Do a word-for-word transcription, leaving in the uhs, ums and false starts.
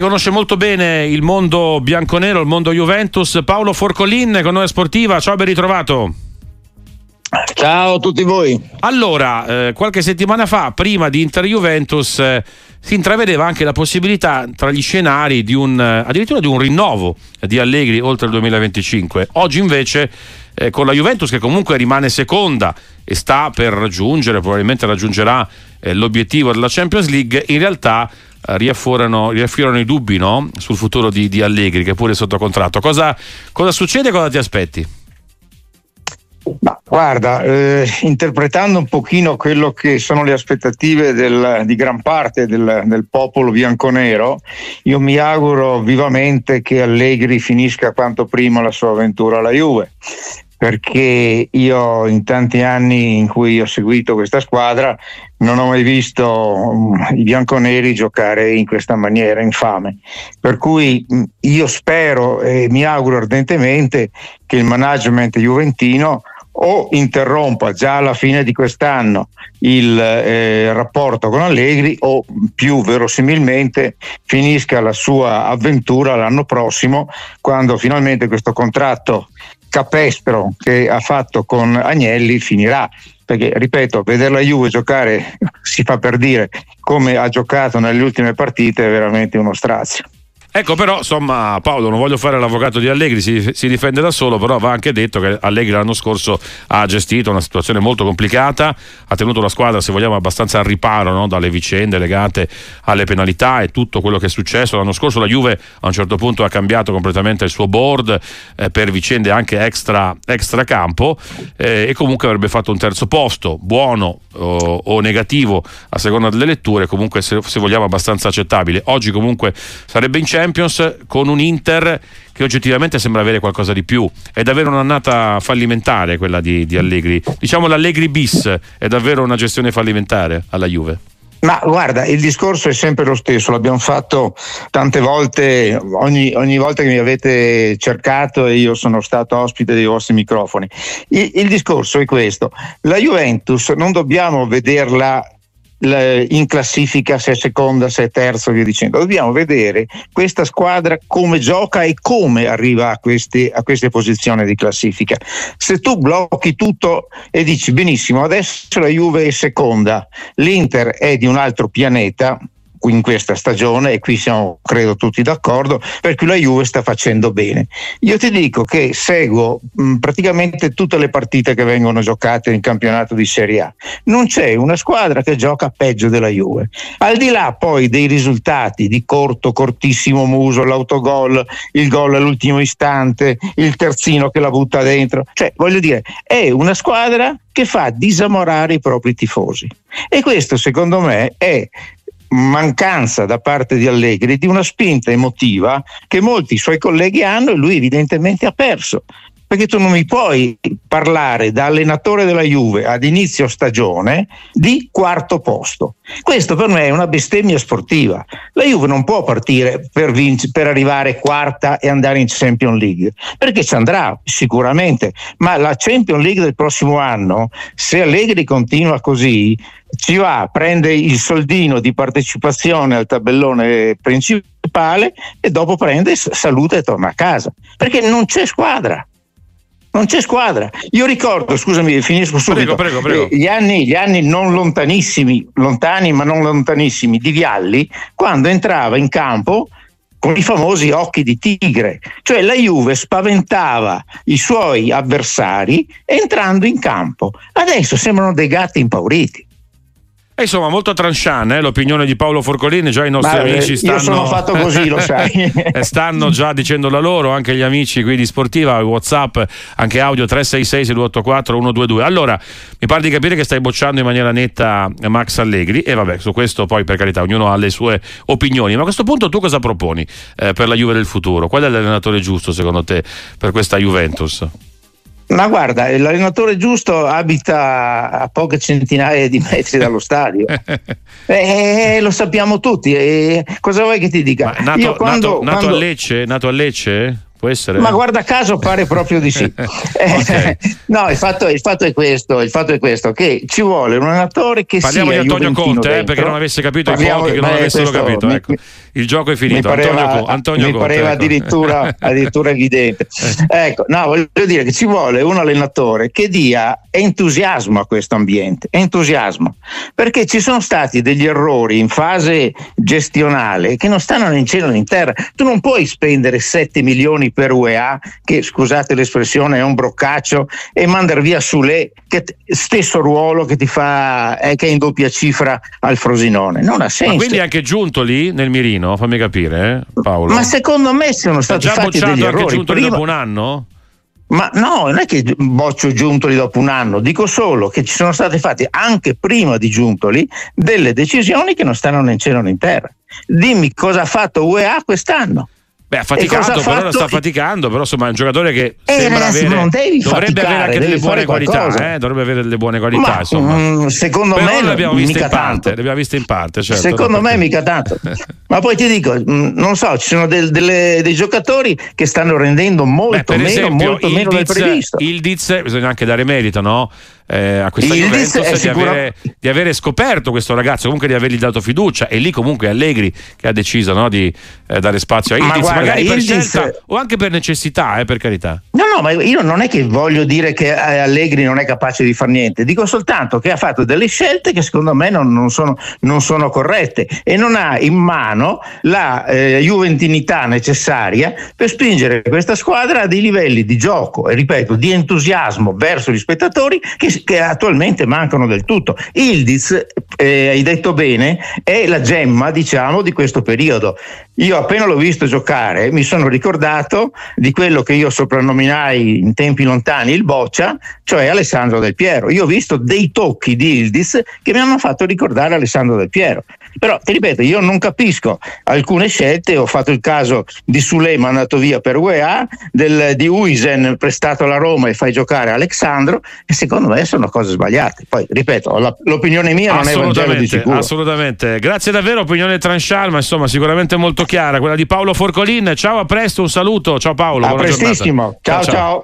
Conosce molto bene il mondo bianconero, il mondo Juventus. Paolo Forcolin con noi a Sportiva, ciao, ben ritrovato. Ciao a tutti voi. Allora, eh, qualche settimana fa, prima di Inter-Juventus, eh, si intravedeva anche la possibilità tra gli scenari di un eh, addirittura di un rinnovo di Allegri oltre il duemilaventicinque. Oggi invece, eh, con la Juventus che comunque rimane seconda e sta per raggiungere, probabilmente raggiungerà eh, l'obiettivo della Champions League, in realtà riaffiorano riaffiorano i dubbi, no? Sul futuro di, di Allegri, che pure è sotto contratto. Cosa, cosa succede e cosa ti aspetti? Ma guarda, eh, interpretando un pochino quello che sono le aspettative del, di gran parte del, del popolo bianconero, io mi auguro vivamente che Allegri finisca quanto prima la sua avventura alla Juve, perché io in tanti anni in cui ho seguito questa squadra non ho mai visto i bianconeri giocare in questa maniera infame, per cui io spero e mi auguro ardentemente che il management juventino o interrompa già alla fine di quest'anno il eh, rapporto con Allegri, o più verosimilmente finisca la sua avventura l'anno prossimo, quando finalmente questo contratto capestro che ha fatto con Agnelli finirà, perché ripeto, vedere la Juve giocare, si fa per dire, come ha giocato nelle ultime partite è veramente uno strazio. Ecco, però insomma, Paolo, non voglio fare l'avvocato di Allegri, si, si difende da solo, però va anche detto che Allegri l'anno scorso ha gestito una situazione molto complicata, ha tenuto la squadra, se vogliamo, abbastanza al riparo, no? Dalle vicende legate alle penalità e tutto quello che è successo l'anno scorso. La Juve a un certo punto ha cambiato completamente il suo board eh, per vicende anche extra, extra campo eh, e comunque avrebbe fatto un terzo posto, buono o, o negativo a seconda delle letture, comunque se, se vogliamo abbastanza accettabile. Oggi comunque sarebbe in Champions con un Inter che oggettivamente sembra avere qualcosa di più. È davvero un'annata fallimentare quella di, di Allegri, diciamo l'Allegri bis, è davvero una gestione fallimentare alla Juve. Ma guarda, il discorso è sempre lo stesso, l'abbiamo fatto tante volte, ogni, ogni volta che mi avete cercato e io sono stato ospite dei vostri microfoni. Il, il discorso è questo: la Juventus non dobbiamo vederla in classifica, se è seconda, se è terza, via dicendo. Dobbiamo vedere questa squadra come gioca e come arriva a queste, a queste posizioni di classifica. Se tu blocchi tutto e dici benissimo, adesso la Juve è seconda, l'Inter è di un altro pianeta in questa stagione, e qui siamo credo tutti d'accordo, per cui la Juve sta facendo bene. Io ti dico che seguo mh, praticamente tutte le partite che vengono giocate in campionato di Serie A, non c'è una squadra che gioca peggio della Juve, al di là poi dei risultati di corto, cortissimo muso, l'autogol, il gol all'ultimo istante, il terzino che la butta dentro. Cioè, voglio dire, è una squadra che fa disamorare i propri tifosi, e questo secondo me è mancanza da parte di Allegri di una spinta emotiva che molti suoi colleghi hanno e lui evidentemente ha perso, perché tu non mi puoi parlare da allenatore della Juve ad inizio stagione di quarto posto. Questo per me è una bestemmia sportiva. La Juve non può partire per, vinc- per arrivare quarta e andare in Champions League, perché ci andrà sicuramente, ma la Champions League del prossimo anno, se Allegri continua così, ci va, prende il soldino di partecipazione al tabellone principale e dopo prende, saluta e torna a casa, perché non c'è squadra. Non c'è squadra. Io ricordo, scusami, finisco subito. Prego, prego, prego. Gli anni, gli anni non lontanissimi, lontani ma non lontanissimi, di Vialli, quando entrava in campo con i famosi occhi di tigre, cioè la Juve spaventava i suoi avversari entrando in campo. Adesso sembrano dei gatti impauriti. E insomma, molto tranchant eh, l'opinione di Paolo Forcolini, già i nostri Beh, amici stanno... Io sono fatto così, lo sai. Stanno già dicendo la loro, anche gli amici qui di Sportiva, WhatsApp, anche audio tre sei sei sei due otto quattro uno due due. Allora, mi pare di capire che stai bocciando in maniera netta Max Allegri, e vabbè, su questo poi, per carità, ognuno ha le sue opinioni, ma a questo punto tu cosa proponi eh, per la Juve del futuro? Qual è l'allenatore giusto secondo te per questa Juventus? Ma guarda, l'allenatore giusto abita a poche centinaia di metri dallo stadio, eh, lo sappiamo tutti. Eh, cosa vuoi che ti dica? Ma nato, Io quando, nato, nato, quando... A Lecce, nato a Lecce? Può essere. Ma guarda caso pare proprio di sì. Okay. No, il fatto, il fatto è questo, il fatto è questo, che ci vuole un allenatore che Parliamo sia Parliamo di Antonio Conte, eh, perché non avesse capito Parliamo, i pochi che non avessero questo, capito. Ecco. Mi, il gioco è finito, mi pareva, Antonio, Antonio mi Conte, pareva ecco. addirittura, addirittura evidente. Ecco, no, voglio dire che ci vuole un allenatore che dia entusiasmo a questo ambiente, entusiasmo, perché ci sono stati degli errori in fase gestionale che non stanno né in cielo né in terra. Tu non puoi spendere sette milioni per U E A, che scusate l'espressione è un broccaccio, e mandare via Soulé, che t- stesso ruolo che ti fa eh, che è in doppia cifra al Frosinone, non ha senso. Ma quindi anche Giuntoli nel mirino, fammi capire, eh, Paolo. Ma secondo me sono stati già fatti degli errori. Anche Giuntoli prima... dopo un anno? Ma no, non è che boccio Giuntoli dopo un anno, dico solo che ci sono state fatte anche prima di Giuntoli delle decisioni che non stanno né in cielo né in terra. Dimmi cosa ha fatto U E A quest'anno. Beh, ha faticato, però ora sta faticando, però insomma è un giocatore che eh, sembra ragazzi, avere, non devi dovrebbe avere anche delle buone qualità, eh? dovrebbe avere delle buone qualità, ma, insomma. Mh, secondo però me l'abbiamo vista in parte, l'abbiamo vista in parte, certo. Secondo me mica tanto. Ma poi ti dico, mh, non so, ci sono del, delle, dei giocatori che stanno rendendo molto Beh, meno, esempio, molto meno del previsto. Yıldız, bisogna anche dare merito, no? Eh, a questa Juventus di, sicuro... avere, di avere scoperto questo ragazzo, comunque di avergli dato fiducia, e lì comunque Allegri che ha deciso, no, di eh, dare spazio a Yıldız, ma guarda, magari Yıldız... per scelta o anche per necessità, eh, per carità. No, no, ma io non è che voglio dire che Allegri non è capace di far niente, dico soltanto che ha fatto delle scelte che secondo me non, non, sono, non sono corrette, e non ha in mano la eh, juventinità necessaria per spingere questa squadra a dei livelli di gioco e, ripeto, di entusiasmo verso gli spettatori che che attualmente mancano del tutto. Yıldız, eh, hai detto bene, è la gemma, diciamo, di questo periodo. Io appena l'ho visto giocare mi sono ricordato di quello che io soprannominai in tempi lontani il boccia, cioè Alessandro Del Piero. Io ho visto dei tocchi di Yıldız che mi hanno fatto ricordare Alessandro Del Piero, però ti ripeto, io non capisco alcune scelte. Ho fatto il caso di Soulé mandato via per U E A, del, di Huijsen prestato alla Roma e fai giocare Alessandro, e secondo me sono cose sbagliate. Poi ripeto, la, l'opinione mia non è vangelo di sicuro. Assolutamente, grazie davvero, opinione tranchal, ma insomma sicuramente molto chiara quella di Paolo Forcolin. Ciao, a presto, un saluto, ciao Paolo, a prestissimo, giornata. ciao ciao, ciao.